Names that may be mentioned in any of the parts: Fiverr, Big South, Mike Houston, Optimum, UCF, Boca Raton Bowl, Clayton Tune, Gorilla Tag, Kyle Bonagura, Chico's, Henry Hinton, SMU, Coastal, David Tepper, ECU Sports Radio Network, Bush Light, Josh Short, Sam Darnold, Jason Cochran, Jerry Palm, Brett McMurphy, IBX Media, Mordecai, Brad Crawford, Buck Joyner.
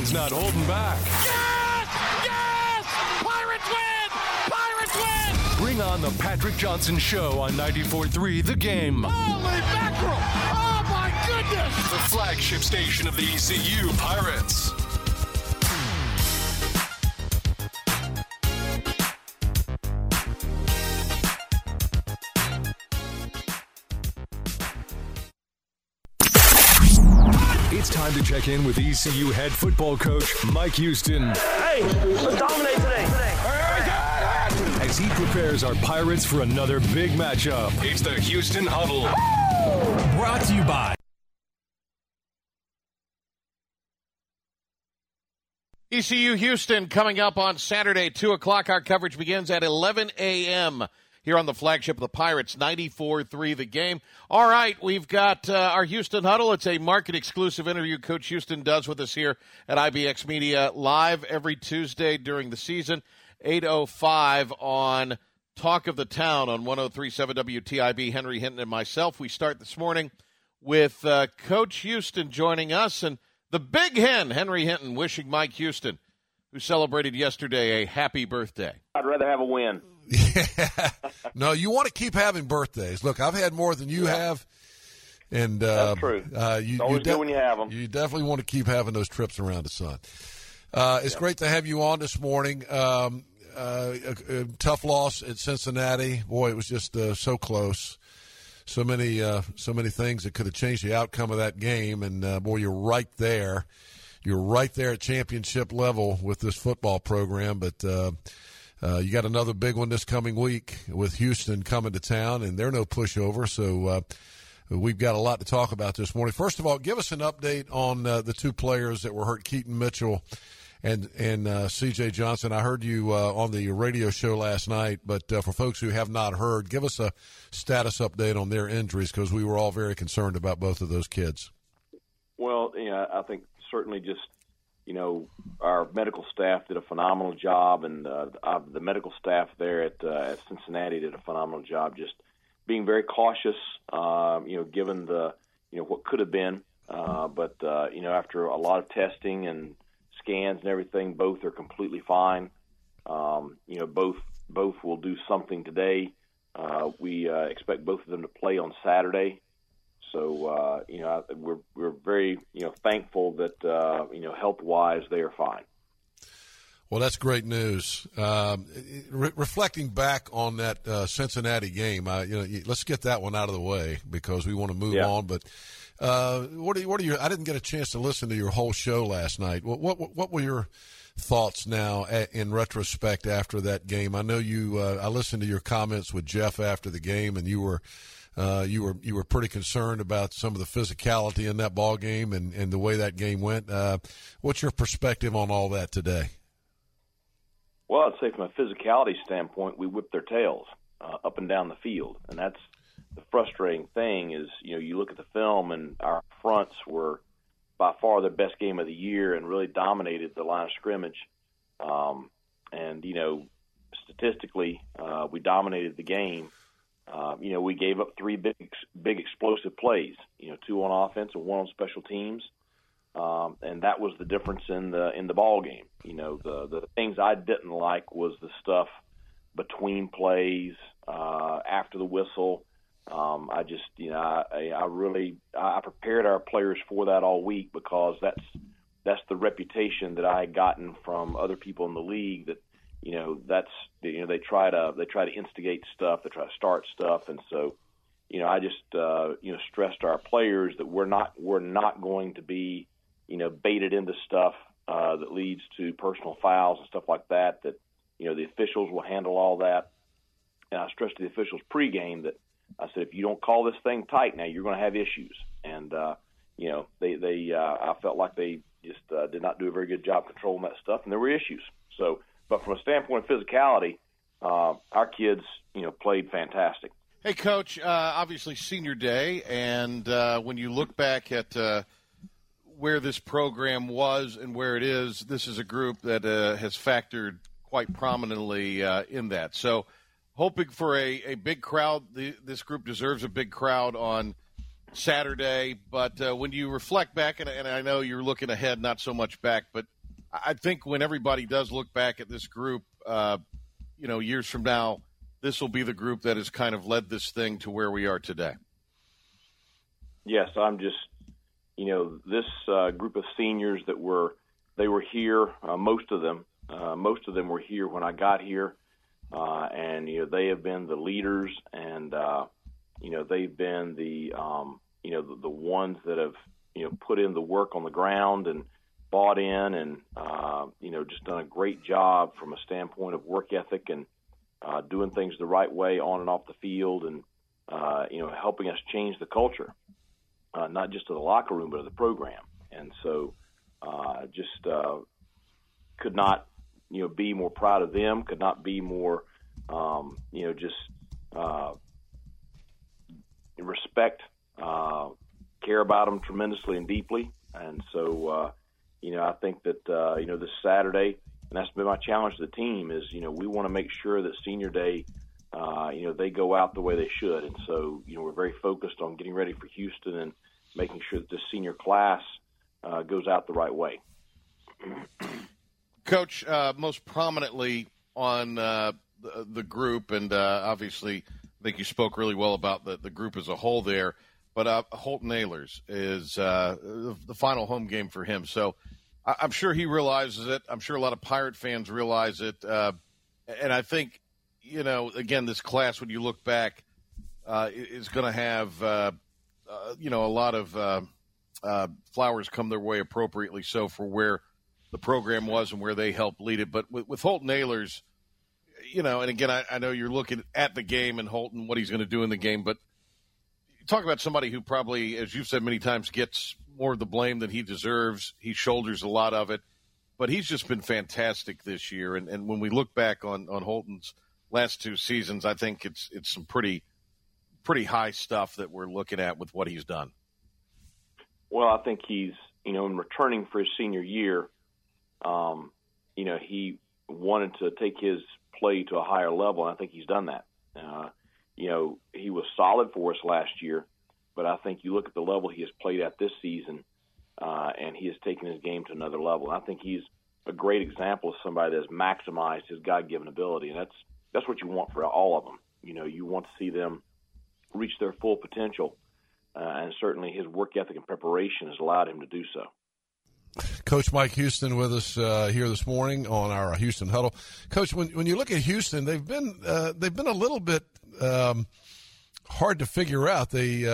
Ficklen's not holding back. Yes! Yes! Pirates win! Pirates win! Bring on the Patrick Johnson Show on 94.3 The Game. Holy mackerel! Oh my goodness! The flagship station of the ECU Pirates. To check in with ECU head football coach Mike Houston. Hey, let's dominate today. As he prepares our Pirates for another big matchup, it's the Houston Huddle. Woo! Brought to you by ECU Houston. Coming up on Saturday, 2 o'clock. Our coverage begins at 11 a.m. here on the flagship of the Pirates, 94.3 The Game. All right, we've got our Houston Huddle. It's a market-exclusive interview Coach Houston does with us here at IBX Media live every Tuesday during the season, 8:05 on Talk of the Town on 103.7 WTIB. Henry Hinton and myself. We start this morning with Coach Houston joining us, and the big hen, Henry Hinton, wishing Mike Houston, who celebrated yesterday, a happy birthday. I'd rather have a win. Yeah. No, you want to keep having birthdays. Look, I've had more than you have, and that's true. You when you have them. You definitely want to keep having those trips around the sun. It's great to have you on this morning. A tough loss at Cincinnati. Boy, it was just so close. So many things that could have changed the outcome of that game, and boy, you're right there. You're right there at championship level with this football program, but. You got another big one this coming week with Houston coming to town, and they're no pushover, so we've got a lot to talk about this morning. First of all, give us an update on the two players that were hurt, Keaton Mitchell and C.J. Johnson. I heard you on the radio show last night, but for folks who have not heard, give us a status update on their injuries because we were all very concerned about both of those kids. Well, yeah, I think certainly just – you know, our medical staff did a phenomenal job, and the medical staff there at Cincinnati did a phenomenal job just being very cautious, given the, what could have been. But after a lot of testing and scans and everything, both are completely fine. Both will do something today. We expect both of them to play on Saturday. So, we're very, thankful that, health-wise they are fine. Well, that's great news. Reflecting back on that Cincinnati game, let's get that one out of the way because we want to move on. But I didn't get a chance to listen to your whole show last night. What were your thoughts now in retrospect after that game? I know I listened to your comments with Jeff after the game, and you were – you were pretty concerned about some of the physicality in that ball game and the way that game went. What's your perspective on all that today? Well, I'd say from a physicality standpoint, we whipped their tails up and down the field, and that's the frustrating thing is, you look at the film and our fronts were by far the best game of the year and really dominated the line of scrimmage. Statistically, we dominated the game. We gave up three big explosive plays, two on offense and one on special teams. And that was the difference in the ball game. The things I didn't like was the stuff between plays, after the whistle. I prepared our players for that all week because that's the reputation that I had gotten from other people in the league that, they try to instigate stuff, they try to start stuff, and so, I just stressed to our players that we're not going to be, baited into stuff that leads to personal fouls and stuff like that. That the officials will handle all that, and I stressed to the officials pregame that I said if you don't call this thing tight now, you're going to have issues, and I felt like they just did not do a very good job controlling that stuff, and there were issues, so. But from a standpoint of physicality, our kids, played fantastic. Hey, Coach, obviously senior day, and when you look back at where this program was and where it is, this is a group that has factored quite prominently in that. So hoping for a big crowd, this group deserves a big crowd on Saturday, but when you reflect back, and I know you're looking ahead, not so much back, but I think when everybody does look back at this group, years from now, this will be the group that has kind of led this thing to where we are today. Yes, I'm just, this group of seniors that were here, most of them were here when I got here, and they have been the leaders, and they've been the ones that have, put in the work on the ground and bought in and, just done a great job from a standpoint of work ethic and doing things the right way on and off the field and, helping us change the culture, not just to the locker room, but to the program. And so could not, be more proud of them, could not be more, respect, care about them tremendously and deeply. And so, I think that, this Saturday, and that's been my challenge to the team is, we want to make sure that senior day, they go out the way they should. And so, we're very focused on getting ready for Houston and making sure that this senior class goes out the right way. Coach, most prominently on the group and obviously – I think you spoke really well about the group as a whole there, but Holton Ahlers is the final home game for him. So I'm sure he realizes it. I'm sure a lot of Pirate fans realize it. And I think, again, this class, when you look back, is going to have, a lot of flowers come their way appropriately so for where the program was and where they helped lead it. But with Holton Ahlers, and again, I know you're looking at the game and Holton, what he's going to do in the game, but talk about somebody who probably, as you've said many times, gets more of the blame than he deserves. He shoulders a lot of it, but he's just been fantastic this year. And when we look back on Holton's last two seasons, I think it's some pretty high stuff that we're looking at with what he's done. Well, I think he's, in returning for his senior year, he wanted to take his play to a higher level, and I think he's done that. He was solid for us last year, but I think you look at the level he has played at this season, and he has taken his game to another level. And I think he's a great example of somebody that's maximized his God-given ability, and that's what you want for all of them. You want to see them reach their full potential, and certainly his work ethic and preparation has allowed him to do so. Coach Mike Houston with us here this morning on our Houston Huddle. Coach, when you look at Houston, they've been a little bit hard to figure out. They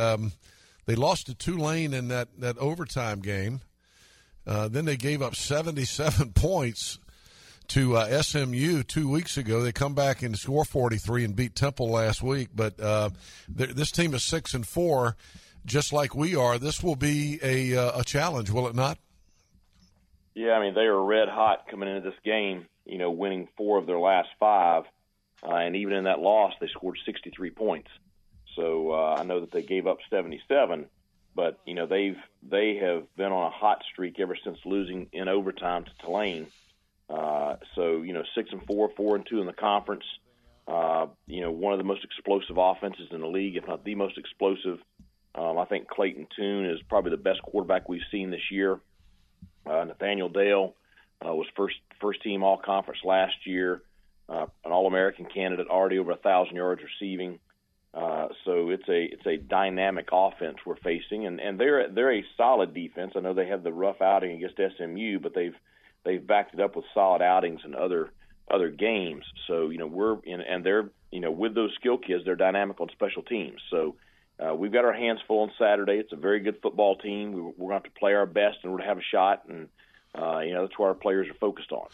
lost to Tulane in that overtime game. Then they gave up 77 points to SMU 2 weeks ago. They come back and score 43 and beat Temple last week. But this team is 6-4, just like we are. This will be a challenge, will it not? Yeah, they are red hot coming into this game, winning 4 of their last 5. And even in that loss, they scored 63 points. So I know that they gave up 77, but, they have been on a hot streak ever since losing in overtime to Tulane. 6-4, 4-2 in the conference. One of the most explosive offenses in the league, if not the most explosive. I think Clayton Tune is probably the best quarterback we've seen this year. Nathaniel Dale was first team all-conference last year, an All-American candidate, already over 1,000 yards receiving. So it's a dynamic offense we're facing, and they're a solid defense. I know they have the rough outing against SMU, but they've backed it up with solid outings in other games. So we're in, and they're with those skill kids, they're dynamic on special teams. So. We've got our hands full on Saturday. It's a very good football team. We're going to have to play our best in order to have a shot, and that's what our players are focused on.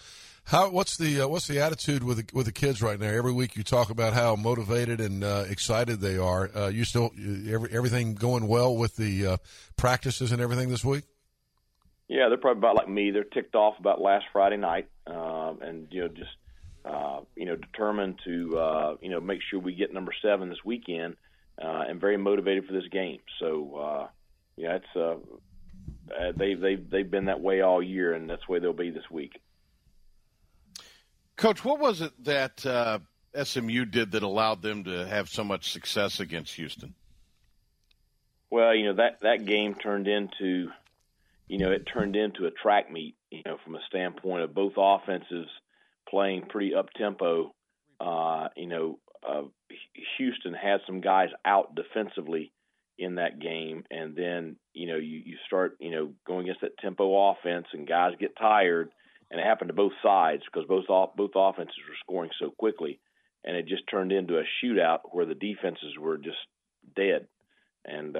What's the attitude with the kids right now? Every week you talk about how motivated and excited they are. You still everything going well with the practices and everything this week? Yeah, they're probably about like me. They're ticked off about last Friday night, and just determined to make sure we get number 7 this weekend. And very motivated for this game. So, it's they've been that way all year, and that's the way they'll be this week. Coach, what was it that SMU did that allowed them to have so much success against Houston? Well, you know, that game turned into, you know, it turned into a track meet, you know, from a standpoint of both offenses playing pretty up-tempo. Houston had some guys out defensively in that game, and then, you know, you start, you know, going against that tempo offense and guys get tired, and it happened to both sides because both offenses were scoring so quickly, and it just turned into a shootout where the defenses were just dead. And,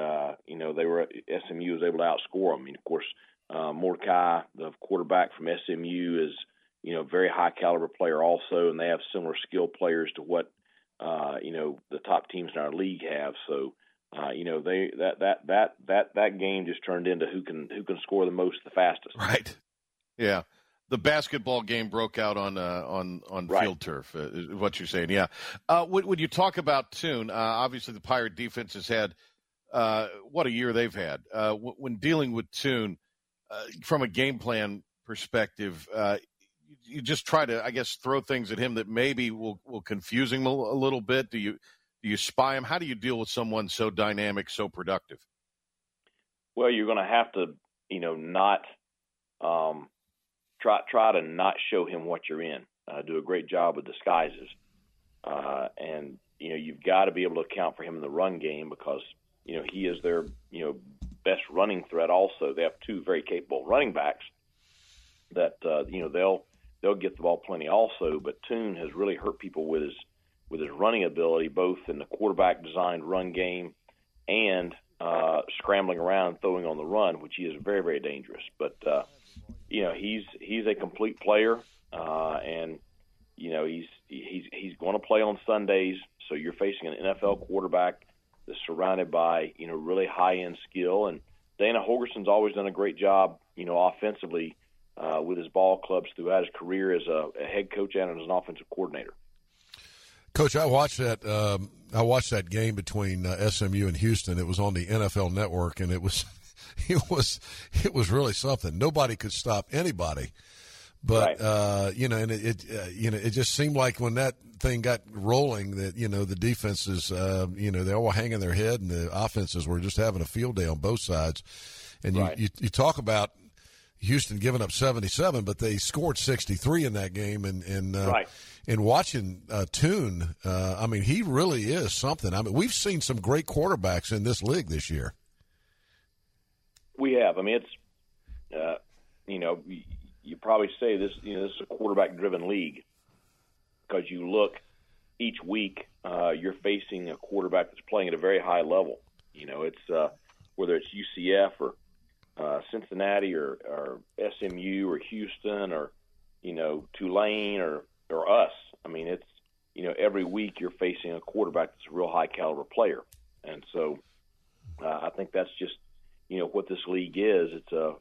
you know, SMU was able to outscore them. I mean, of course, Mordecai, the quarterback from SMU, is, you know, very high caliber player also, and they have similar skill players to what, you know, the top teams in our league have. So, you know, that game just turned into who can score the most, the fastest. Right. Yeah. The basketball game broke out on right. Field turf, is what you're saying. Yeah. When you talk about Tune, obviously the Pirate defense has had, what a year they've had. When dealing with Tune, from a game plan perspective, you just try to, I guess, throw things at him that maybe will confuse him a little bit. Do you spy him? How do you deal with someone so dynamic, so productive? Well, you're going to have to, you know, not try to not show him what you're in. Do a great job with disguises, and you know you've got to be able to account for him in the run game because you know he is their you know best running threat. Also, they have two very capable running backs that you know they'll get the ball plenty also. But Tune has really hurt people with his running ability, both in the quarterback designed run game and scrambling around, throwing on the run, which he is very, very dangerous. But, you know, he's a complete player, and, you know, he's going to play on Sundays. So you're facing an NFL quarterback that's surrounded by, you know, really high-end skill. And Dana Holgerson's always done a great job, you know, offensively with his ball clubs throughout his career as a head coach and as an offensive coordinator. Coach, I watched that game between SMU and Houston. It was on the NFL Network, and it was really something. Nobody could stop anybody, but right. You know, and it just seemed like when that thing got rolling, that you know the defenses, you know, they all were hanging their head, and the offenses were just having a field day on both sides. And right. you talk about Houston giving up 77, but they scored 63 in that game, and right. And watching Tune, I mean, he really is something. I mean, we've seen some great quarterbacks in this league this year. We have. I mean, it's, you know, you probably say this, you know, this is a quarterback-driven league because you look each week, you're facing a quarterback that's playing at a very high level. You know, it's whether it's UCF or Cincinnati or SMU or Houston or, you know, Tulane or us. I mean, it's, you know, every week you're facing a quarterback that's a real high caliber player. And so I think that's just, you know, what this league is. It's and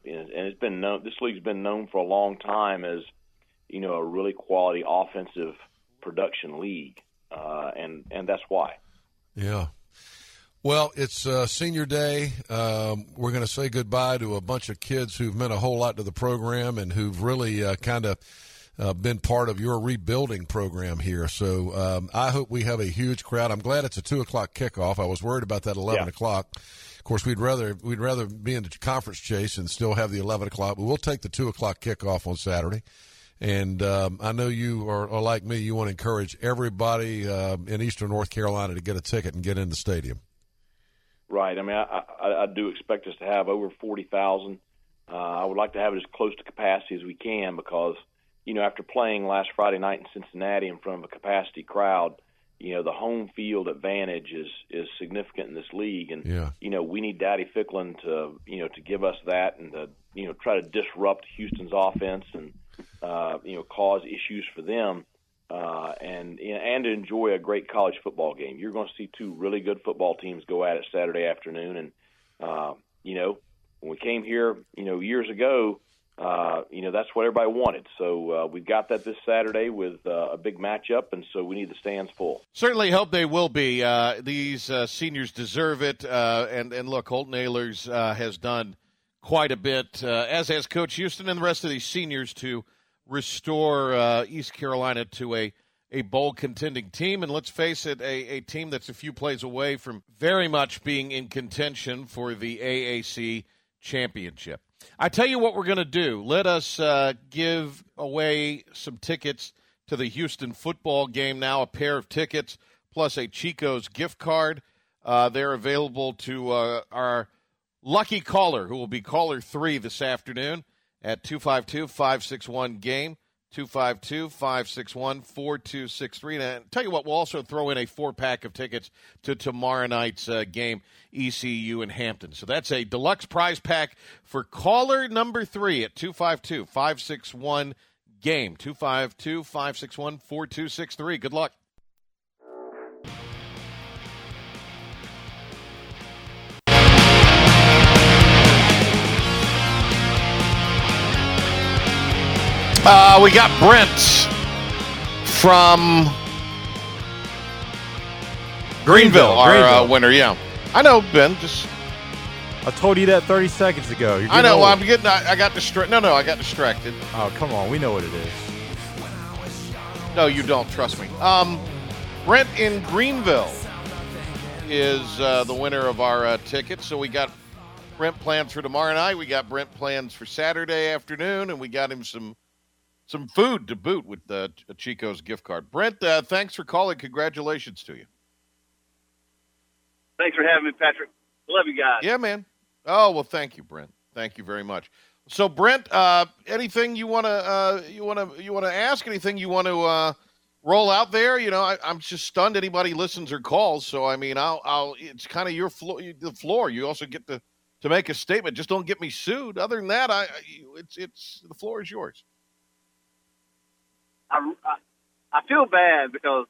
it's been known, this league's been known for a long time as, you know, a really quality offensive production league. And that's why. Yeah. Well, it's senior day. We're going to say goodbye to a bunch of kids who've meant a whole lot to the program and who've really kind of been part of your rebuilding program here. So I hope we have a huge crowd. I'm glad it's a 2:00 kickoff. I was worried about that 11 o'clock. Of course, we'd rather be in the conference chase and still have the 11 o'clock, but we'll take the 2:00 kickoff on Saturday. And I know you are like me. You want to encourage everybody in Eastern North Carolina to get a ticket and get in the stadium. Right. I mean, I do expect us to have over 40,000. I would like to have it as close to capacity as we can because, you know, after playing last Friday night in Cincinnati in front of a capacity crowd, you know, the home field advantage is significant in this league. And, you know, we need Dowdy Ficklen to, you know, to give us that and to, you know, try to disrupt Houston's offense and, you know, cause issues for them and to enjoy a great college football game. You're going to see two really good football teams go at it Saturday afternoon. And, you know, when we came here, you know, years ago, you know, that's what everybody wanted. So we've got that this Saturday with a big matchup, and so we need the stands full. Certainly hope they will be. These seniors deserve it. And look, Holton Ahlers has done quite a bit, as has Coach Houston and the rest of these seniors, to restore East Carolina to a a bowl contending team. And let's face it, a team that's a few plays away from very much being in contention for the AAC championship. I tell you what we're going to do. Let us give away some tickets to the Houston football game now, a pair of tickets plus a Chico's gift card. They're available to our lucky caller, who will be caller 3 this afternoon at 252-561-GAME, 252-561-4263. And I'll tell you what, we'll also throw in a 4-pack of tickets to tomorrow night's game, ECU and Hampton. So that's a deluxe prize pack for caller number 3 at 252-561-GAME, 252-561-4263. Good luck. We got Brent from Greenville, our winner. Yeah, I know, Ben. Just I told you that 30 seconds ago. You're I know. Well, I'm getting. I got distracted. No, I got distracted. Oh, come on. We know what it is. No, you don't. Trust me. Brent in Greenville is the winner of our ticket. So we got Brent plans for tomorrow night. We got Brent plans for Saturday afternoon, and we got him some food to boot with Chico's gift card. Brent, thanks for calling. Congratulations to you. Thanks for having me, Patrick. Love you guys. Yeah, man. Oh, well, thank you, Brent. Thank you very much. So, Brent, anything you want to ask? Anything you want to roll out there? You know, I'm just stunned anybody listens or calls. So, I mean, I'll it's kind of your floor. You also get to make a statement. Just don't get me sued. Other than that, it's the floor is yours. I feel bad because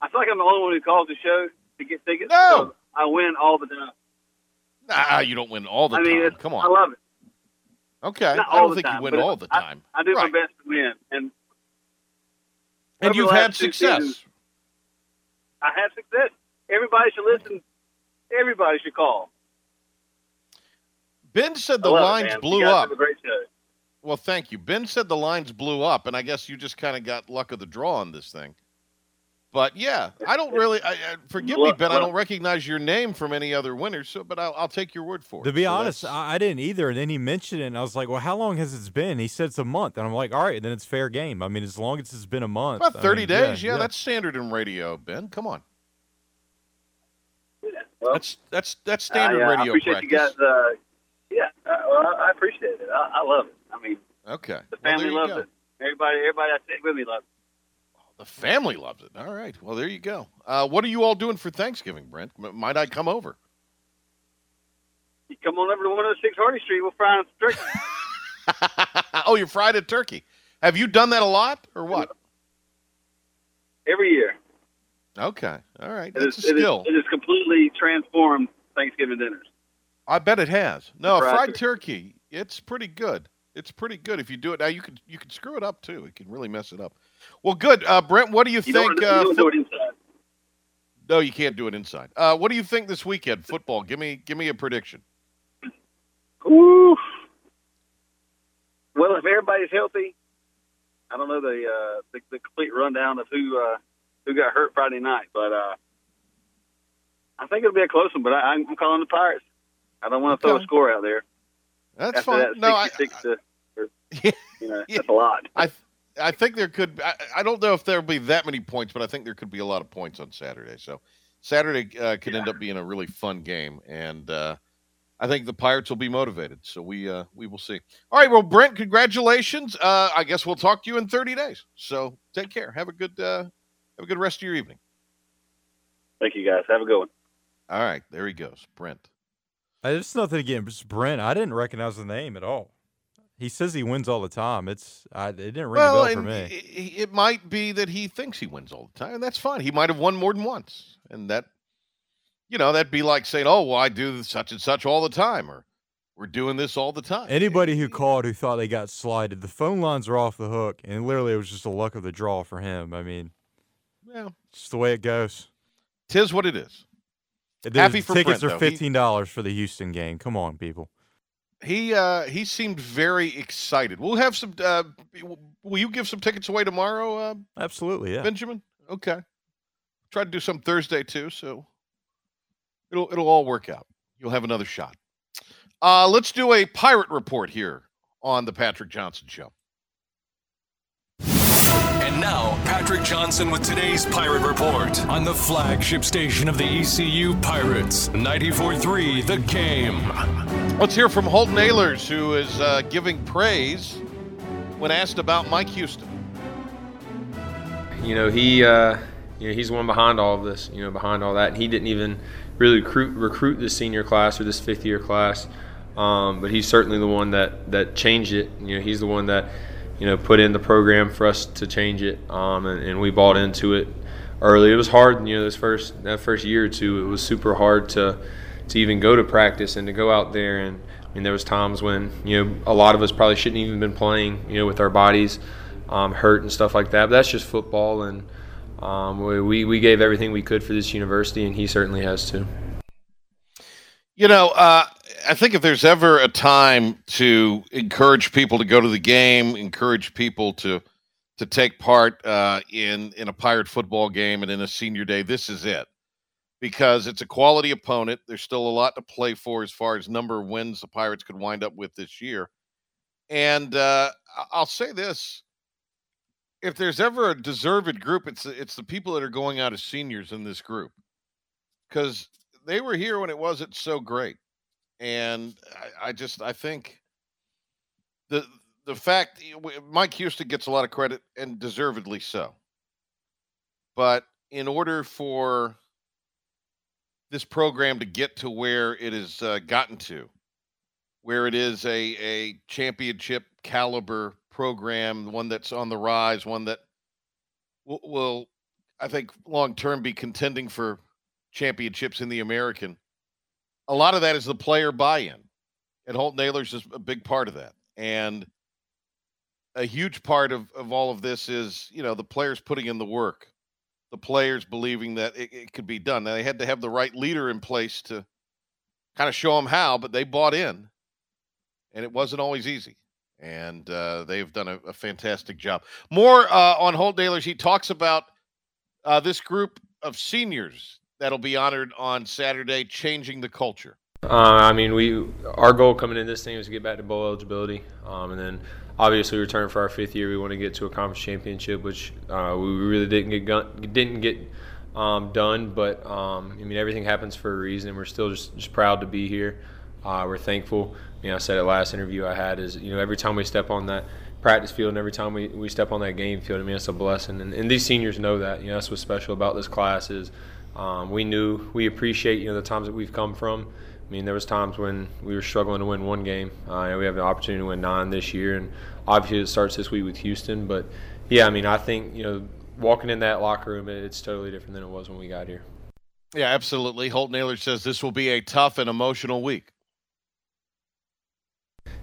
I feel like I'm the only one who calls the show to get tickets. No! I win all the time. Nah, you don't win all the time. Come on. I love it. Okay. Not I don't think time, you win all the time. I do my best to win. And you've had success. Seasons, I had success. Everybody should listen. Everybody should call. Ben said the lines blew up. A great show. Well, thank you. Ben said the lines blew up, and I guess you just kind of got luck of the draw on this thing. But, yeah, I don't really – forgive me, Ben, I don't recognize your name from any other winners, so, but I'll take your word for it. To be honest, I didn't either, and then he mentioned it, and I was like, well, how long has it been? He said it's a month, and I'm like, all right, then it's fair game. I mean, as long as it's been a month. About 30 days, yeah, that's standard in radio, Ben. Come on. Yeah, well, that's standard radio practice. I appreciate you guys I appreciate it. I love it. I mean, okay. The family loves it. Everybody that's with me loves it. Oh, the family loves it. All right. Well, there you go. What are you all doing for Thanksgiving, Brent? Might I come over? You come on over to 106 Hardy Street. We'll fry some turkey. Oh, you fried a turkey. Have you done that a lot or what? Every year. Okay. All right. That's a skill. It has completely transformed Thanksgiving dinners. I bet it has. No, fried turkey. It's pretty good. It's pretty good if you do it. Now you can screw it up too. It can really mess it up. Well, good, Brent. What do you think? You don't do it inside. No, you can't do it inside. What do you think this weekend? Football. Give me a prediction. Ooh. Well, if everybody's healthy, I don't know the complete rundown of who got hurt Friday night, but I think it'll be a close one. But I'm calling the Pirates. I don't want to throw a score out there. That's fine. That, no, that's a lot. I think there could. I don't know if there'll be that many points, but I think there could be a lot of points on Saturday. So Saturday could end up being a really fun game, and I think the Pirates will be motivated. So we will see. All right. Well, Brent, congratulations. I guess we'll talk to you in 30 days. So take care. Have a good rest of your evening. Thank you, guys. Have a good one. All right. There he goes, Brent. It's nothing against Brent. I didn't recognize the name at all. He says he wins all the time. It didn't ring a bell for me. It might be that he thinks he wins all the time, and that's fine. He might have won more than once, and that, you know, that'd be like saying, "Oh, well, I do such and such all the time," or "We're doing this all the time." Anybody who called who thought they got slighted, the phone lines are off the hook, and literally it was just the luck of the draw for him. I mean, it's just the way it goes. 'Tis what it is. Happy for tickets Brent, are $15 for the Houston game. Come on, people. He seemed very excited. We'll have some. Will you give some tickets away tomorrow? Absolutely, yeah. Benjamin, okay. Try to do some Thursday too, so it'll all work out. You'll have another shot. Let's do a pirate report here on the Patrick Johnson Show. And now, Patrick Johnson with today's Pirate Report on the flagship station of the ECU Pirates, 94.3 The Game. Let's hear from Holton Ahlers, who is giving praise when asked about Mike Houston. You know, he's the one behind all of this, behind all that. And he didn't even really recruit this senior class or this fifth-year class, but he's certainly the one that changed it. He's the one that put in the program for us to change it, and we bought into it early. It was hard, that first year or two. It was super hard to even go to practice and to go out there. And I mean, there was times when a lot of us probably shouldn't even been playing, with our bodies hurt and stuff like that. But that's just football, and we gave everything we could for this university, and he certainly has too. I think if there's ever a time to encourage people to go to the game, encourage people to take part in a Pirate football game and in a senior day, this is it. Because it's a quality opponent. There's still a lot to play for as far as number of wins the Pirates could wind up with this year. And I'll say this. If there's ever a deserved group, it's the people that are going out as seniors in this group. Because they were here when it wasn't so great. And I think the fact Mike Houston gets a lot of credit, and deservedly so. But in order for this program to get to where it has gotten to, where it is a championship caliber program, one that's on the rise, one that will I think long term be contending for championships in the American. A lot of that is the player buy-in, and Holton Ahlers is a big part of that. And a huge part of all of this is, the players putting in the work, the players believing that it could be done. Now, they had to have the right leader in place to kind of show them how, but they bought in, and it wasn't always easy. And they've done a fantastic job. More on Holton Ahlers. He talks about this group of seniors that'll be honored on Saturday, changing the culture. Our goal coming in this thing was to get back to bowl eligibility, and then obviously return for our fifth year. We want to get to a conference championship, which we really didn't get done. But everything happens for a reason. We're still just proud to be here. We're thankful. I said it last interview I had is every time we step on that practice field and every time we step on that game field, it's a blessing. And these seniors know that. That's what's special about this class is. We appreciate, the times that we've come from. There was times when we were struggling to win one game. And we have the opportunity to win 9 this year. And obviously it starts this week with Houston. But, yeah, I think, walking in that locker room, it's totally different than it was when we got here. Yeah, absolutely. Holton Ahlers says this will be a tough and emotional week.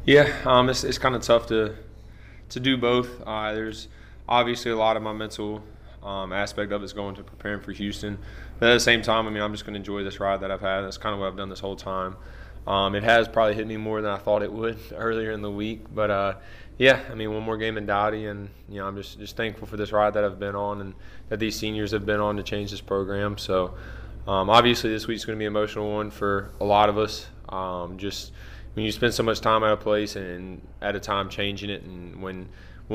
Yeah, it's kind of tough to do both. There's obviously a lot of my mental aspect of it's going to preparing for Houston. But at the same time, I'm just going to enjoy this ride that I've had. That's kind of what I've done this whole time. It has probably hit me more than I thought it would earlier in the week. But, one more game in Dowdy, and, I'm just thankful for this ride that I've been on and that these seniors have been on to change this program. So, obviously, this week's going to be an emotional one for a lot of us. Just when you spend so much time at a place and at a time changing it, and when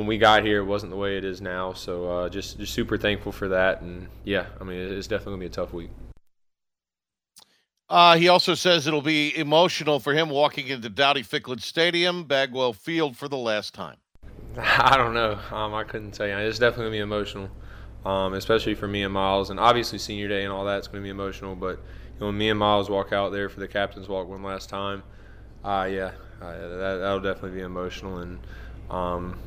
we got here, it wasn't the way it is now. So just super thankful for that. And, yeah, it's definitely going to be a tough week. He also says it'll be emotional for him walking into Dowdy Ficklen Stadium, Bagwell Field, for the last time. I don't know. I couldn't tell you. It's definitely going to be emotional, especially for me and Miles. And obviously senior day and all that's going to be emotional. But when me and Miles walk out there for the captain's walk one last time, that'll definitely be emotional. And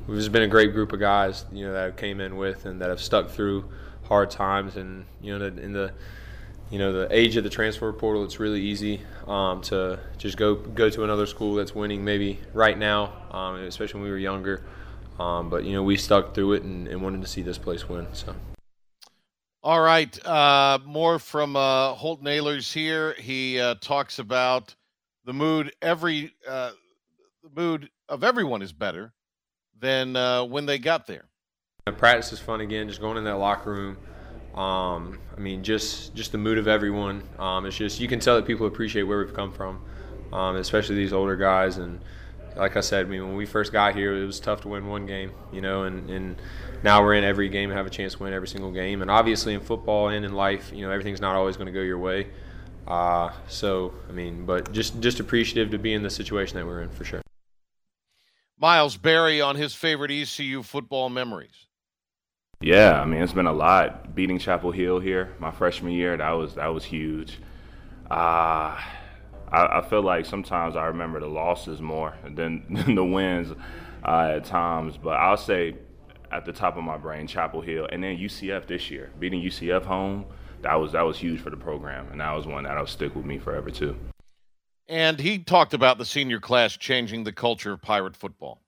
we've just been a great group of guys, that I came in with and that have stuck through hard times. And in the age of the transfer portal, it's really easy to just go to another school that's winning maybe right now, especially when we were younger. But we stuck through it and wanted to see this place win. So, all right, more from Holton Ahlers here. He talks about the mood every the mood of everyone is better than when they got there. Practice is fun again, just going in that locker room. I mean, just the mood of everyone. It's just, you can tell that people appreciate where we've come from, especially these older guys. And like I said, I mean, when we first got here, it was tough to win one game, you know, and now we're in every game and have a chance to win every single game. And obviously in football and in life, you know, everything's not always going to go your way. So, I mean, but just appreciative to be in the situation that we're in, for sure. Miles Berry on his favorite ECU football memories. Yeah, I mean, it's been a lot. Beating Chapel Hill here my freshman year, that was huge. I feel like sometimes I remember the losses more than the wins at times. But I'll say at the top of my brain, Chapel Hill, and then UCF this year. Beating UCF home, that was huge for the program, and that was one that'll stick with me forever too. And he talked about the senior class changing the culture of Pirate football.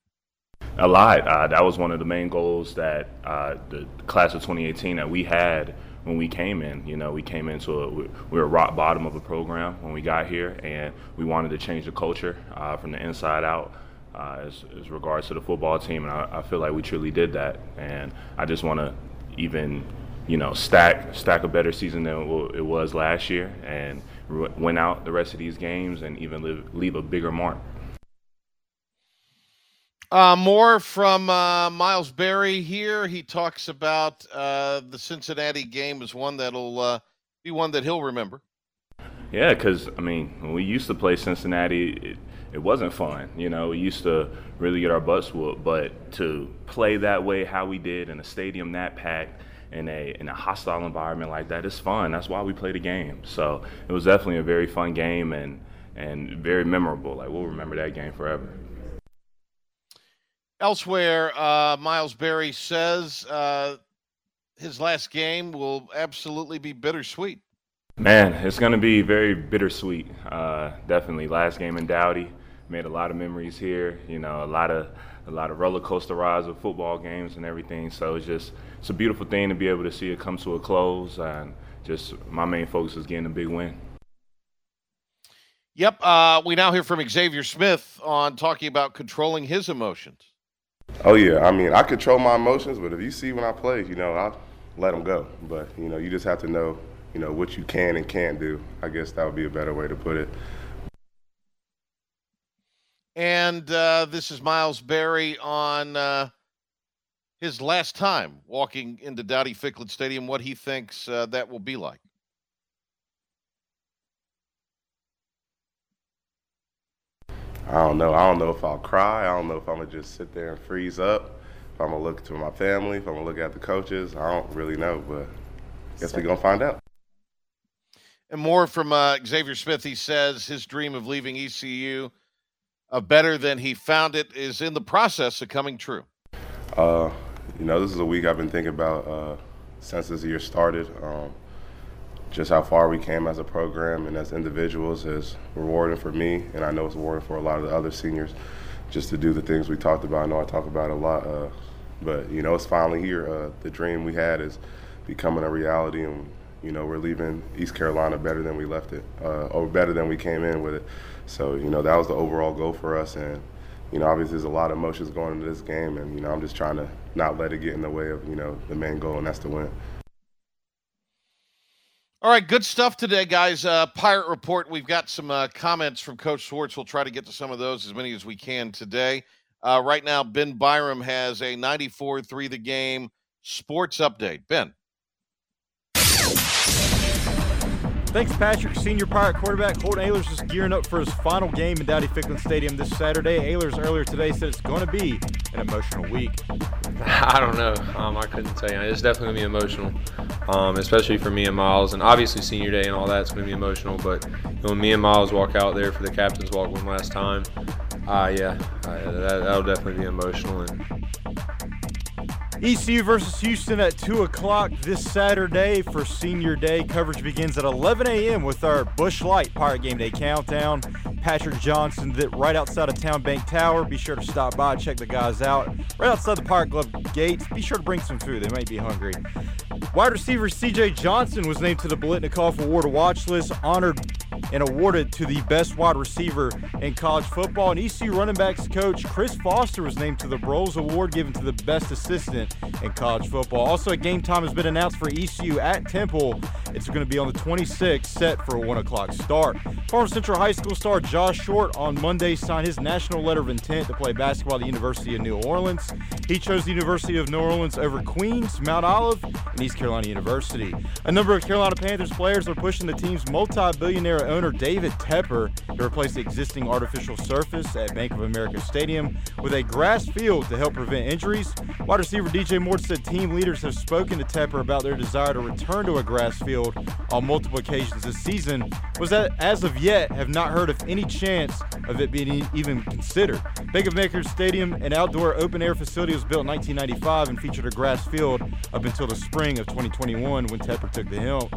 A lot. That was one of the main goals that the class of 2018 that we had when we came in. You know, we came into it, we were rock bottom of a program when we got here, and we wanted to change the culture from the inside out as regards to the football team. And I feel like we truly did that. And I just want to even, you know, stack a better season than it was last year, and win out the rest of these games, and even leave a bigger mark. More from Miles Berry here. He talks about the Cincinnati game as one that'll be one that he'll remember. Yeah, because, I mean, when we used to play Cincinnati, it wasn't fun. You know, we used to really get our butts whooped, but to play that way how we did in a stadium that packed, in a hostile environment like that, it's fun. That's why we play the game. So it was definitely a very fun game and very memorable. Like, we'll remember that game forever. Elsewhere, Miles Berry says his last game will absolutely be bittersweet. Man, it's going to be very bittersweet, definitely. Last game in Dowdy, made a lot of memories here, you know, a lot of roller coaster rides with football games and everything. So it's a beautiful thing to be able to see it come to a close. And just my main focus is getting a big win. Yep. We now hear from Xavier Smith on talking about controlling his emotions. Oh, yeah. I mean, I control my emotions, but if you see when I play, you know, I let them go. But, you know, you just have to know, you know, what you can and can't do. I guess that would be a better way to put it. And this is Miles Berry on his last time walking into Dowdy Ficklen Stadium, what he thinks that will be like. I don't know. I don't know if I'll cry. I don't know if I'm going to just sit there and freeze up. If I'm going to look to my family, if I'm going to look at the coaches, I don't really know, but I guess we're going to find out. And more from Xavier Smith. He says his dream of leaving ECU better than he found it is in the process of coming true. You know, this is a week I've been thinking about since this year started. Just how far we came as a program and as individuals is rewarding for me, and I know it's rewarding for a lot of the other seniors just to do the things we talked about. I know I talk about it a lot, but, you know, it's finally here. The dream we had is becoming a reality, and, you know, we're leaving East Carolina better than we left it, or better than we came in with it. So, you know, that was the overall goal for us. And, you know, obviously there's a lot of emotions going into this game, and, you know, I'm just trying to not let it get in the way of, you know, the main goal, and that's to win. All right, good stuff today, guys. Pirate Report, we've got some comments from Coach Swartz. We'll try to get to some of those, as many as we can today. Right now, Ben Byram has a 94.3 The Game sports update. Ben. Thanks, Patrick. Senior Pirate quarterback Holton Ahlers is gearing up for his final game in Dowdy Ficklen Stadium this Saturday. Ahlers earlier today said it's going to be an emotional week. I don't know. I couldn't tell you. It's definitely going to be emotional, especially for me and Miles. And obviously senior day and all that's going to be emotional. But when me and Miles walk out there for the captain's walk one last time, that'll definitely be emotional. And ECU versus Houston at 2 o'clock this Saturday for Senior Day. Coverage begins at 11 a.m. with our Bush Light Pirate Game Day Countdown. Patrick Johnson right outside of Town Bank Tower. Be sure to stop by, check the guys out. Right outside the Pirate Club gates, be sure to bring some food. They may be hungry. Wide receiver C.J. Johnson was named to the Biletnikoff Award watch list, honored and awarded to the best wide receiver in college football. And ECU running backs coach Chris Foster was named to the Broyles Award, given to the best assistant in college football. Also, a game time has been announced for ECU at Temple. It's going to be on the 26th, set for a 1 o'clock start. Farm Central High School star Josh Short on Monday signed his national letter of intent to play basketball at the University of New Orleans. He chose the University of New Orleans over Queens, Mount Olive, and East Carolina University. A number of Carolina Panthers players are pushing the team's multi-billionaire owner David Tepper to replace the existing artificial surface at Bank of America Stadium with a grass field to help prevent injuries. Wide receiver DJ Moore said team leaders have spoken to Tepper about their desire to return to a grass field on multiple occasions this season, was that as of yet have not heard of any chance of it being even considered. Bank of America Stadium, an outdoor open-air facility, was built in 1995 and featured a grass field up until the spring of 2021 when Tepper took the helm.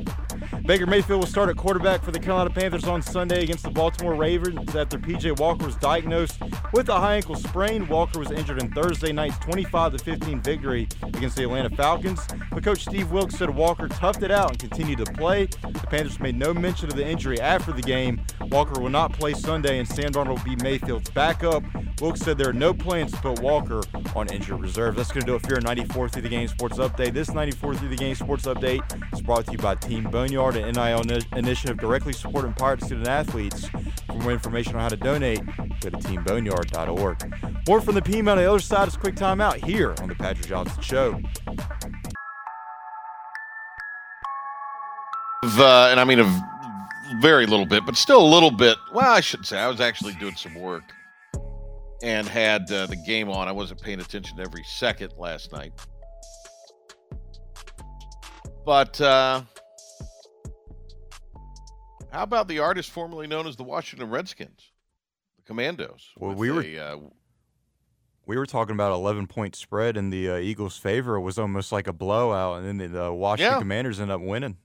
Baker Mayfield will start at quarterback for the Carolina Panthers on Sunday against the Baltimore Ravens after P.J. Walker was diagnosed with a high ankle sprain. Walker was injured in Thursday night's 25-15 victory against the Atlanta Falcons, but Coach Steve Wilkes said Walker toughed it out and continued to play. The Panthers made no mention of the injury after the game. Walker will not play Sunday, and Sam Darnold will be Mayfield's backup. Wilkes said there are no plans to put Walker on injured reserve. That's going to do it for your 94 Through the Game Sports Update. This 94 Through the Game Sports Update is brought to you by TeamBoneyard, an NIL initiative directly supporting Pirate student athletes. For more information on how to donate, go to teamboneyard.org. More from the P-Mount on the other side is Quick Time Out here on The Patrick Johnson Show. And I mean a very little bit, but still a little bit. Well, I should say I was actually doing some work and had the game on. I wasn't paying attention to every second last night. But how about the artist formerly known as the Washington Redskins, the Commandos? Well, we were talking about 11-point spread in the Eagles' favor. It was almost like a blowout, and then the Washington Commanders ended up winning.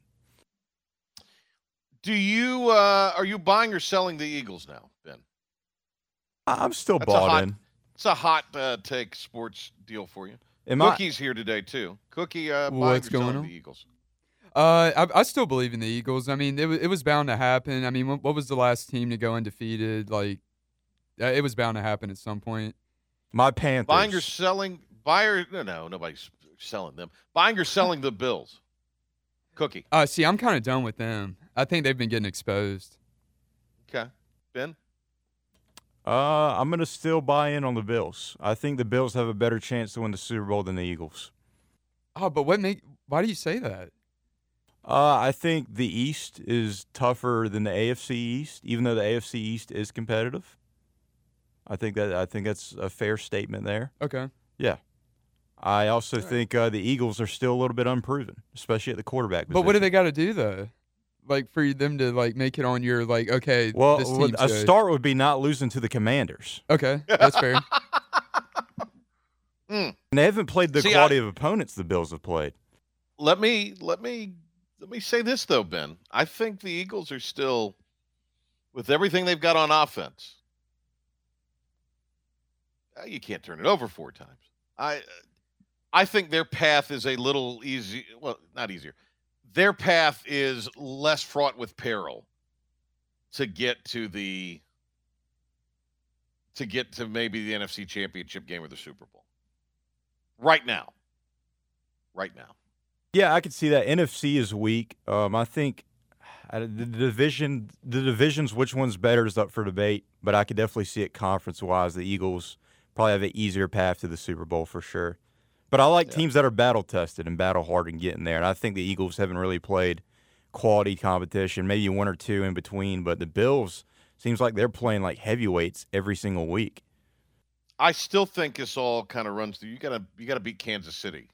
Do you are you buying or selling the Eagles now, Ben? I'm still bought in. It's a hot take sports deal for you. Cookie's here today too. Cookie, what's going on? The Eagles. I still believe in the Eagles. I mean, it was bound to happen. I mean, what was the last team to go undefeated? Like, it was bound to happen at some point. My Panthers. Buying or selling? No, nobody's selling them. Buying or selling the Bills? Cookie. See, I'm kind of done with them. I think they've been getting exposed. Okay, Ben. I'm going to still buy in on the Bills. I think the Bills have a better chance to win the Super Bowl than the Eagles. Oh, but why do you say that? I think the East is tougher than the AFC East, even though the AFC East is competitive. I think that's a fair statement there. Okay. Yeah. I also think the Eagles are still a little bit unproven, especially at the quarterback position. But what do they got to do, though? Like, for them to, like, make it on your, like, okay, well, this team's a good start would be not losing to the Commanders. Okay, that's fair. And they haven't played the quality of opponents the Bills have played. Let me say this, though, Ben. I think the Eagles are still, with everything they've got on offense, you can't turn it over four times. I think their path is a little easy. Well, not easier. Their path is less fraught with peril to get to maybe the NFC Championship game or the Super Bowl. Right now. Yeah, I can see that. NFC is weak. I think the divisions, which one's better is up for debate, but I could definitely see it conference-wise. The Eagles probably have an easier path to the Super Bowl for sure. But I like teams that are battle-tested and battle-hard and getting there. And I think the Eagles haven't really played quality competition, maybe one or two in between. But the Bills, seems like they're playing like heavyweights every single week. I still think this all kind of runs through. You gotta beat Kansas City.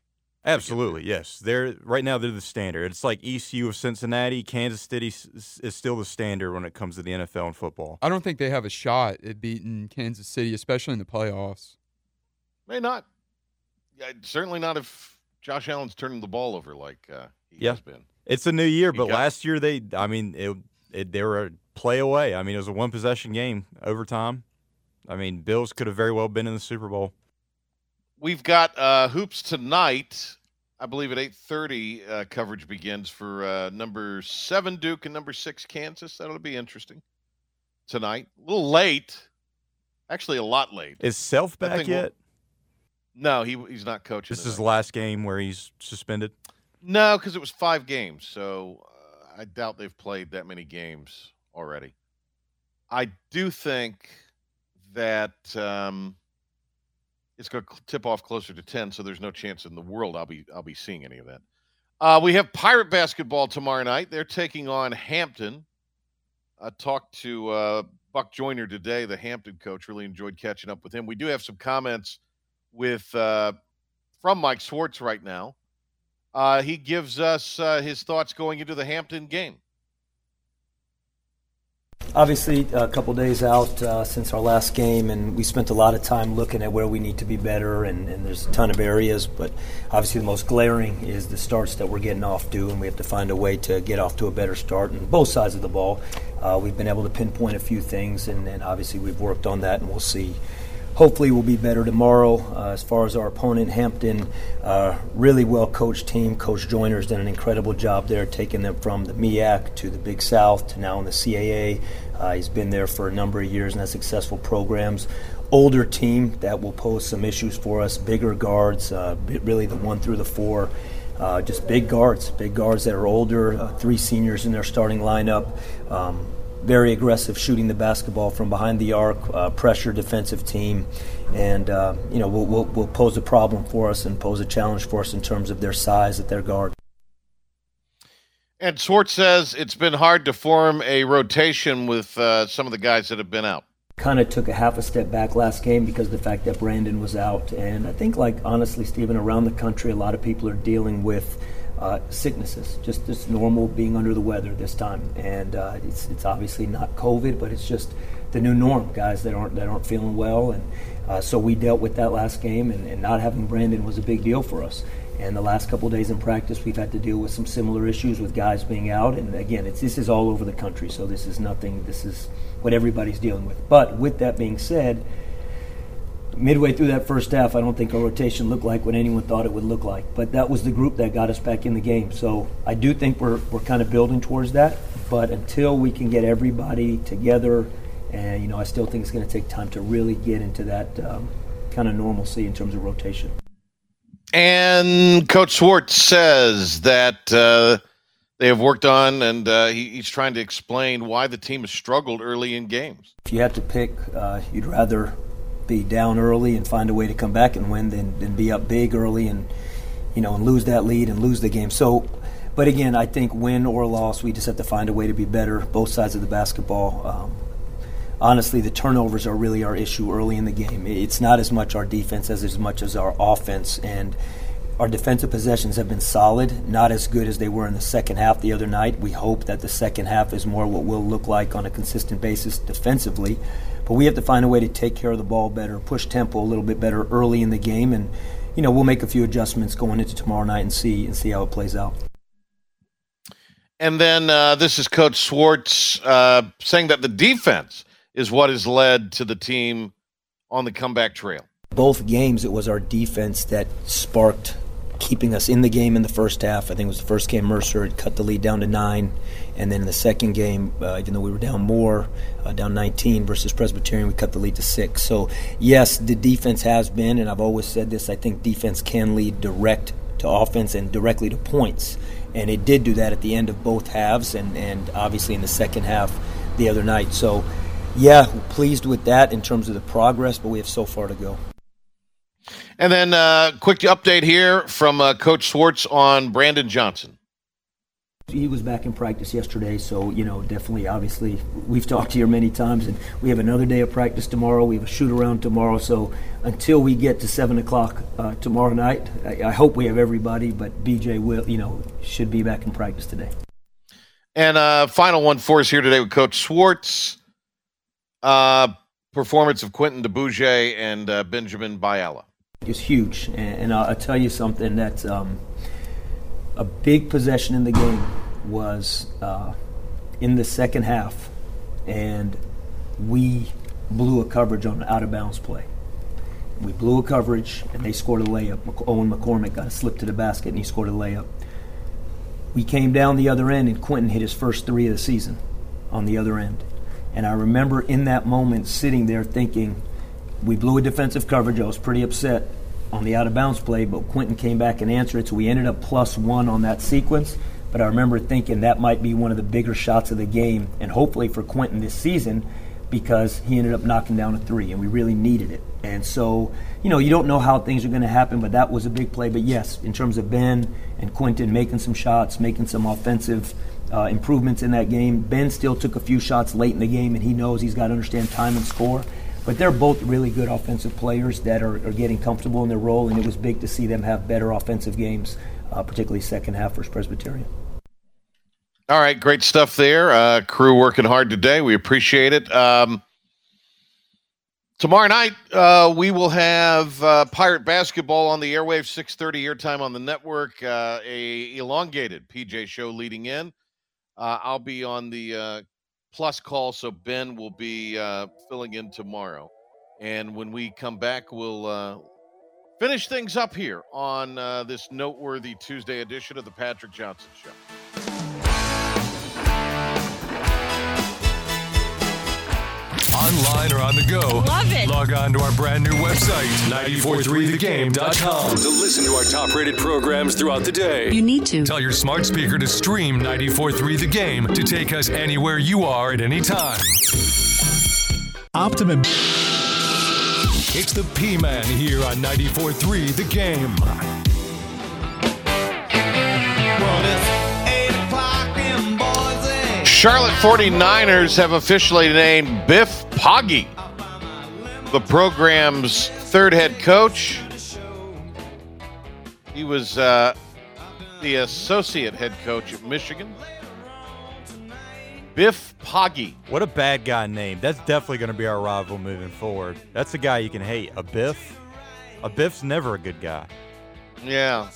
Absolutely, yes. Right now they're the standard. It's like ECU of Cincinnati. Kansas City is still the standard when it comes to the NFL and football. I don't think they have a shot at beating Kansas City, especially in the playoffs. May not. Yeah, certainly not if Josh Allen's turning the ball over like he has been. It's a new year, but last year they were a play away. I mean, it was a one-possession game, overtime. I mean, Bills could have very well been in the Super Bowl. We've got hoops tonight I believe at 8:30 coverage begins for number 7 Duke and number 6 Kansas. That'll be interesting tonight. A little late, actually a lot late. Is Self back yet? No, he's not coaching. This is the last game where he's suspended? No, because it was 5 games, so I doubt they've played that many games already. I do think that it's going to tip off closer to 10, so there's no chance in the world I'll be seeing any of that. We have Pirate basketball tomorrow night. They're taking on Hampton. I talked to Buck Joyner today, the Hampton coach. Really enjoyed catching up with him. We do have some comments with from Mike Swartz right now. He gives us his thoughts going into the Hampton game. Obviously, a couple days out since our last game, and we spent a lot of time looking at where we need to be better, and there's a ton of areas, but obviously the most glaring is the starts that we're getting off to, and we have to find a way to get off to a better start on both sides of the ball. We've been able to pinpoint a few things, and obviously we've worked on that, and we'll see. Hopefully we'll be better tomorrow. As far as our opponent, Hampton, really well-coached team. Coach Joyner's done an incredible job there, taking them from the MEAC to the Big South to now in the CAA. He's been there for a number of years and has successful programs. Older team that will pose some issues for us, bigger guards, really the 1 through the 4. Just big guards that are older, 3 seniors in their starting lineup. Very aggressive shooting the basketball from behind the arc, pressure defensive team, and will pose a problem for us and pose a challenge for us in terms of their size at their guard. And Swartz says it's been hard to form a rotation with some of the guys that have been out. Kind of took a half a step back last game because of the fact that Brandon was out, and I think, like, honestly, Stephen, around the country, a lot of people are dealing with sicknesses, just this normal being under the weather this time, and it's obviously not COVID, but it's just the new norm. Guys that aren't feeling well, and so we dealt with that last game, and not having Brandon was a big deal for us. And the last couple of days in practice, we've had to deal with some similar issues with guys being out. And again, this is all over the country, so this is nothing. This is what everybody's dealing with. But with that being said, midway through that first half, I don't think our rotation looked like what anyone thought it would look like. But that was the group that got us back in the game. So I do think we're kind of building towards that. But until we can get everybody together, and I still think it's going to take time to really get into that kind of normalcy in terms of rotation. And Coach Swartz says that they have worked on, and he's trying to explain why the team has struggled early in games. If you had to pick, you'd rather be down early and find a way to come back and win than be up big early and and lose that lead and lose the game. So, but again, I think win or loss, we just have to find a way to be better, both sides of the basketball. Honestly, the turnovers are really our issue early in the game. It's not as much our defense as much as our offense, and our defensive possessions have been solid, not as good as they were in the second half the other night. We hope that the second half is more what we'll look like on a consistent basis defensively. But we have to find a way to take care of the ball better, push tempo a little bit better early in the game, and we'll make a few adjustments going into tomorrow night and see how it plays out. And then this is Coach Swartz saying that the defense is what has led to the team on the comeback trail. Both games, it was our defense that sparked keeping us in the game in the first half. I think it was the first game Mercer had cut the lead down to 9, and then in the second game, even though we were down more, down 19 versus Presbyterian, we cut the lead to 6. So yes, the defense has been, and I've always said this, I think defense can lead direct to offense and directly to points, and it did do that at the end of both halves, and obviously in the second half the other night. So yeah, we're pleased with that in terms of the progress, but we have so far to go. And then quick update here from Coach Swartz on Brandon Johnson. He was back in practice yesterday, so, definitely, obviously, we've talked here many times, and we have another day of practice tomorrow. We have a shoot-around tomorrow, so until we get to 7 o'clock tomorrow night, I hope we have everybody, but BJ will, should be back in practice today. And final one for us here today with Coach Swartz. Performance of Quentin DeBouge and Benjamin Biala. It's huge, and I'll tell you something, that's a big possession in the game was in the second half, and we blew a coverage on an out-of-bounds play. We blew a coverage, and they scored a layup. Owen McCormick got a slip to the basket, and he scored a layup. We came down the other end, and Quentin hit his first three of the season on the other end. And I remember in that moment sitting there thinking, we blew a defensive coverage. I was pretty upset on the out-of-bounds play, but Quentin came back and answered it, so we ended up +1 on that sequence. But I remember thinking that might be one of the bigger shots of the game, and hopefully for Quentin this season, because he ended up knocking down a three, and we really needed it. And so, you know, you don't know how things are going to happen, but that was a big play. But yes, in terms of Ben and Quentin making some shots, making some offensive improvements in that game, Ben still took a few shots late in the game, and he knows he's got to understand time and score. But they're both really good offensive players that are getting comfortable in their role, and it was big to see them have better offensive games, particularly second half versus Presbyterian. All right, great stuff there. Crew working hard today. We appreciate it. Tomorrow night, we will have Pirate basketball on the airwaves, 6:30 airtime on the network, a elongated PJ show leading in. I'll be on the plus call, so Ben will be filling in tomorrow. And when we come back, we'll finish things up here on this noteworthy Tuesday edition of the Patrick Johnson Show. Online or on the go. Love it. Log on to our brand new website, 943thegame.com. To listen to our top-rated programs throughout the day. You need to. Tell your smart speaker to stream 943 The Game to take us anywhere you are at any time. Optimum. It's the P-Man here on 943 The Game. Charlotte 49ers have officially named Biff Poggi the program's third head coach. He was the associate head coach at Michigan. Biff Poggi. What a bad guy name. That's definitely going to be our rival moving forward. That's a guy you can hate. A Biff? A Biff's never a good guy. Yeah.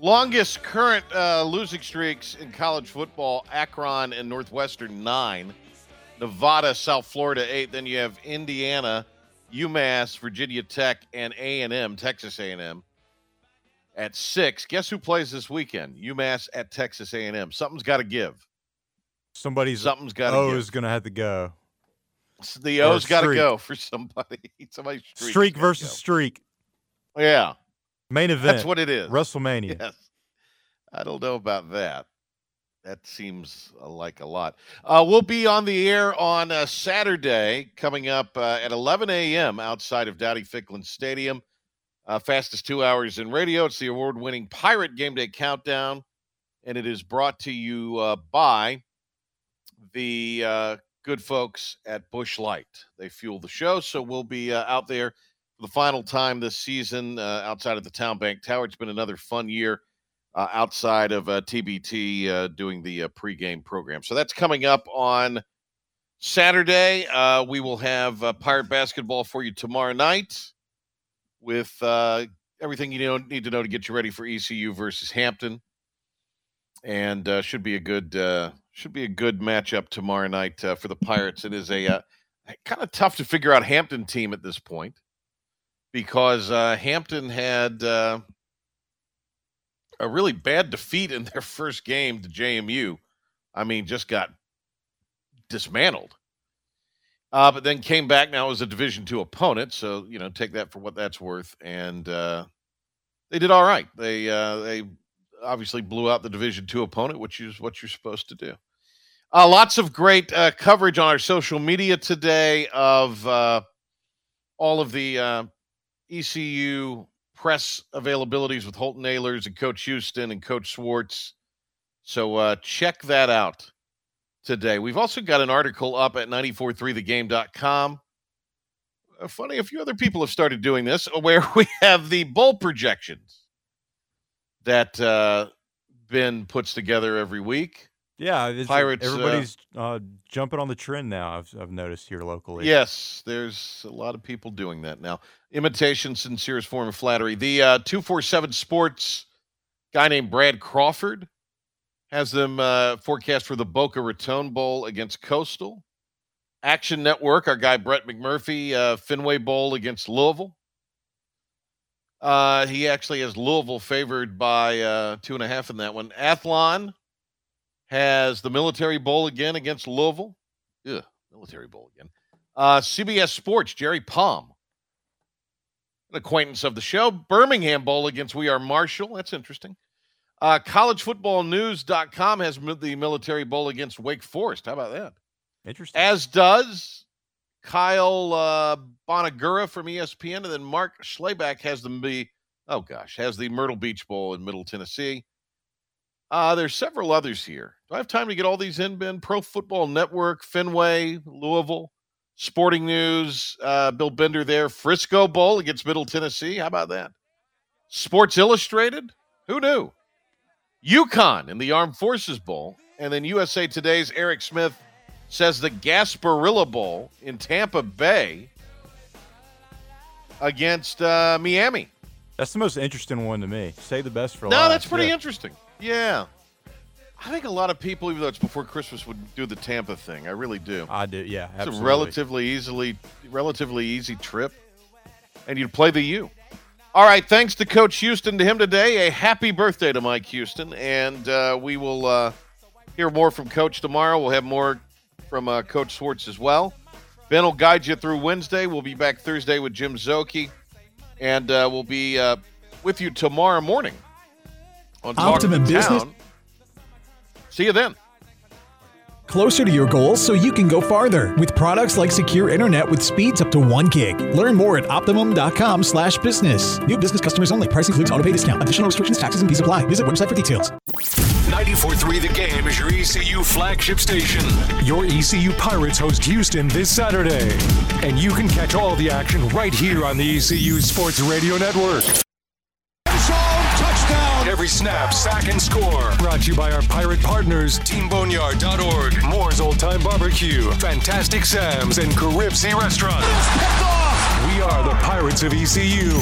Longest current losing streaks in college football, Akron and Northwestern 9, Nevada, South Florida 8. Then you have Indiana, UMass, Virginia Tech, and A&M, Texas A&M at 6. Guess who plays this weekend? UMass at Texas A&M. Something's got to give. Something's got to give. O is going to have to go. The O's got to go for somebody. Somebody's streak versus streak. Yeah. Main event. That's what it is. WrestleMania. Yes. I don't know about that. That seems like a lot. We'll be on the air on Saturday coming up at 11 a.m. outside of Dowdy Ficklen Stadium. Fastest 2 hours in radio. It's the award-winning Pirate Game Day Countdown, and it is brought to you by the good folks at Bush Light. They fuel the show, so we'll be out there for the final time this season outside of the Town Bank Tower. It's been another fun year outside of TBT doing the pregame program. So that's coming up on Saturday. We will have Pirate basketball for you tomorrow night with everything you need to know to get you ready for ECU versus Hampton. And should be a good matchup tomorrow night for the Pirates. It is a kind of tough to figure out Hampton team at this point, because Hampton had a really bad defeat in their first game to JMU. I mean, just got dismantled. But then came back. Now as a Division II opponent, so, you know, take that for what that's worth. And they did all right. They obviously blew out the Division II opponent, which is what you're supposed to do. Lots of great coverage on our social media today of all of the ECU press availabilities with Holton Ahlers and Coach Houston and Coach Swartz. So check that out today. We've also got an article up at 943thegame.com. Funny, a few other people have started doing this, where we have the bowl projections that Ben puts together every week. Yeah, Pirates, everybody's jumping on the trend now, I've noticed here locally. Yes, there's a lot of people doing that now. Imitation, sincerest form of flattery. The 247 Sports guy named Brad Crawford has them forecast for the Boca Raton Bowl against Coastal. Action Network, our guy Brett McMurphy, Fenway Bowl against Louisville. He actually has Louisville favored by 2.5 in that one. Athlon has the Military Bowl again against Louisville. Ugh, Military Bowl again. CBS Sports, Jerry Palm, an acquaintance of the show. Birmingham Bowl against We Are Marshall. That's interesting. CollegeFootballNews.com has the Military Bowl against Wake Forest. How about that? Interesting. As does Kyle Bonagura from ESPN, and then Mark Schleyback has the Myrtle Beach Bowl in Middle Tennessee. There's several others here. Do I have time to get all these in, Ben? Pro Football Network, Fenway, Louisville, Sporting News, Bill Bender there, Frisco Bowl against Middle Tennessee. How about that? Sports Illustrated? Who knew? UConn in the Armed Forces Bowl, and then USA Today's Eric Smith says the Gasparilla Bowl in Tampa Bay against Miami. That's the most interesting one to me. Say the best for last. No, that's pretty interesting. Yeah. I think a lot of people, even though it's before Christmas, would do the Tampa thing. I really do. I do, yeah. It's absolutely. A relatively easy trip, and you'd play the U. All right, thanks to Coach Houston, to him today. A happy birthday to Mike Houston, and we will hear more from Coach tomorrow. We'll have more from Coach Swartz as well. Ben will guide you through Wednesday. We'll be back Thursday with Jim Zoki, and we'll be with you tomorrow morning on Optimum Business. See you then. Closer to your goals so you can go farther with products like secure internet with speeds up to 1 gig. Learn more at optimum.com/business. New business customers only. Price includes auto pay discount. Additional restrictions, taxes, and fees apply. Visit website for details. 94.3 The Game is your ECU flagship station. Your ECU Pirates host Houston this Saturday. And you can catch all the action right here on the ECU Sports Radio Network. Every snap, sack, and score. Brought to you by our pirate partners, TeamBoneyard.org, Moore's Old Time Barbecue, Fantastic Sam's, and Caripsy Restaurant. We are the Pirates of ECU.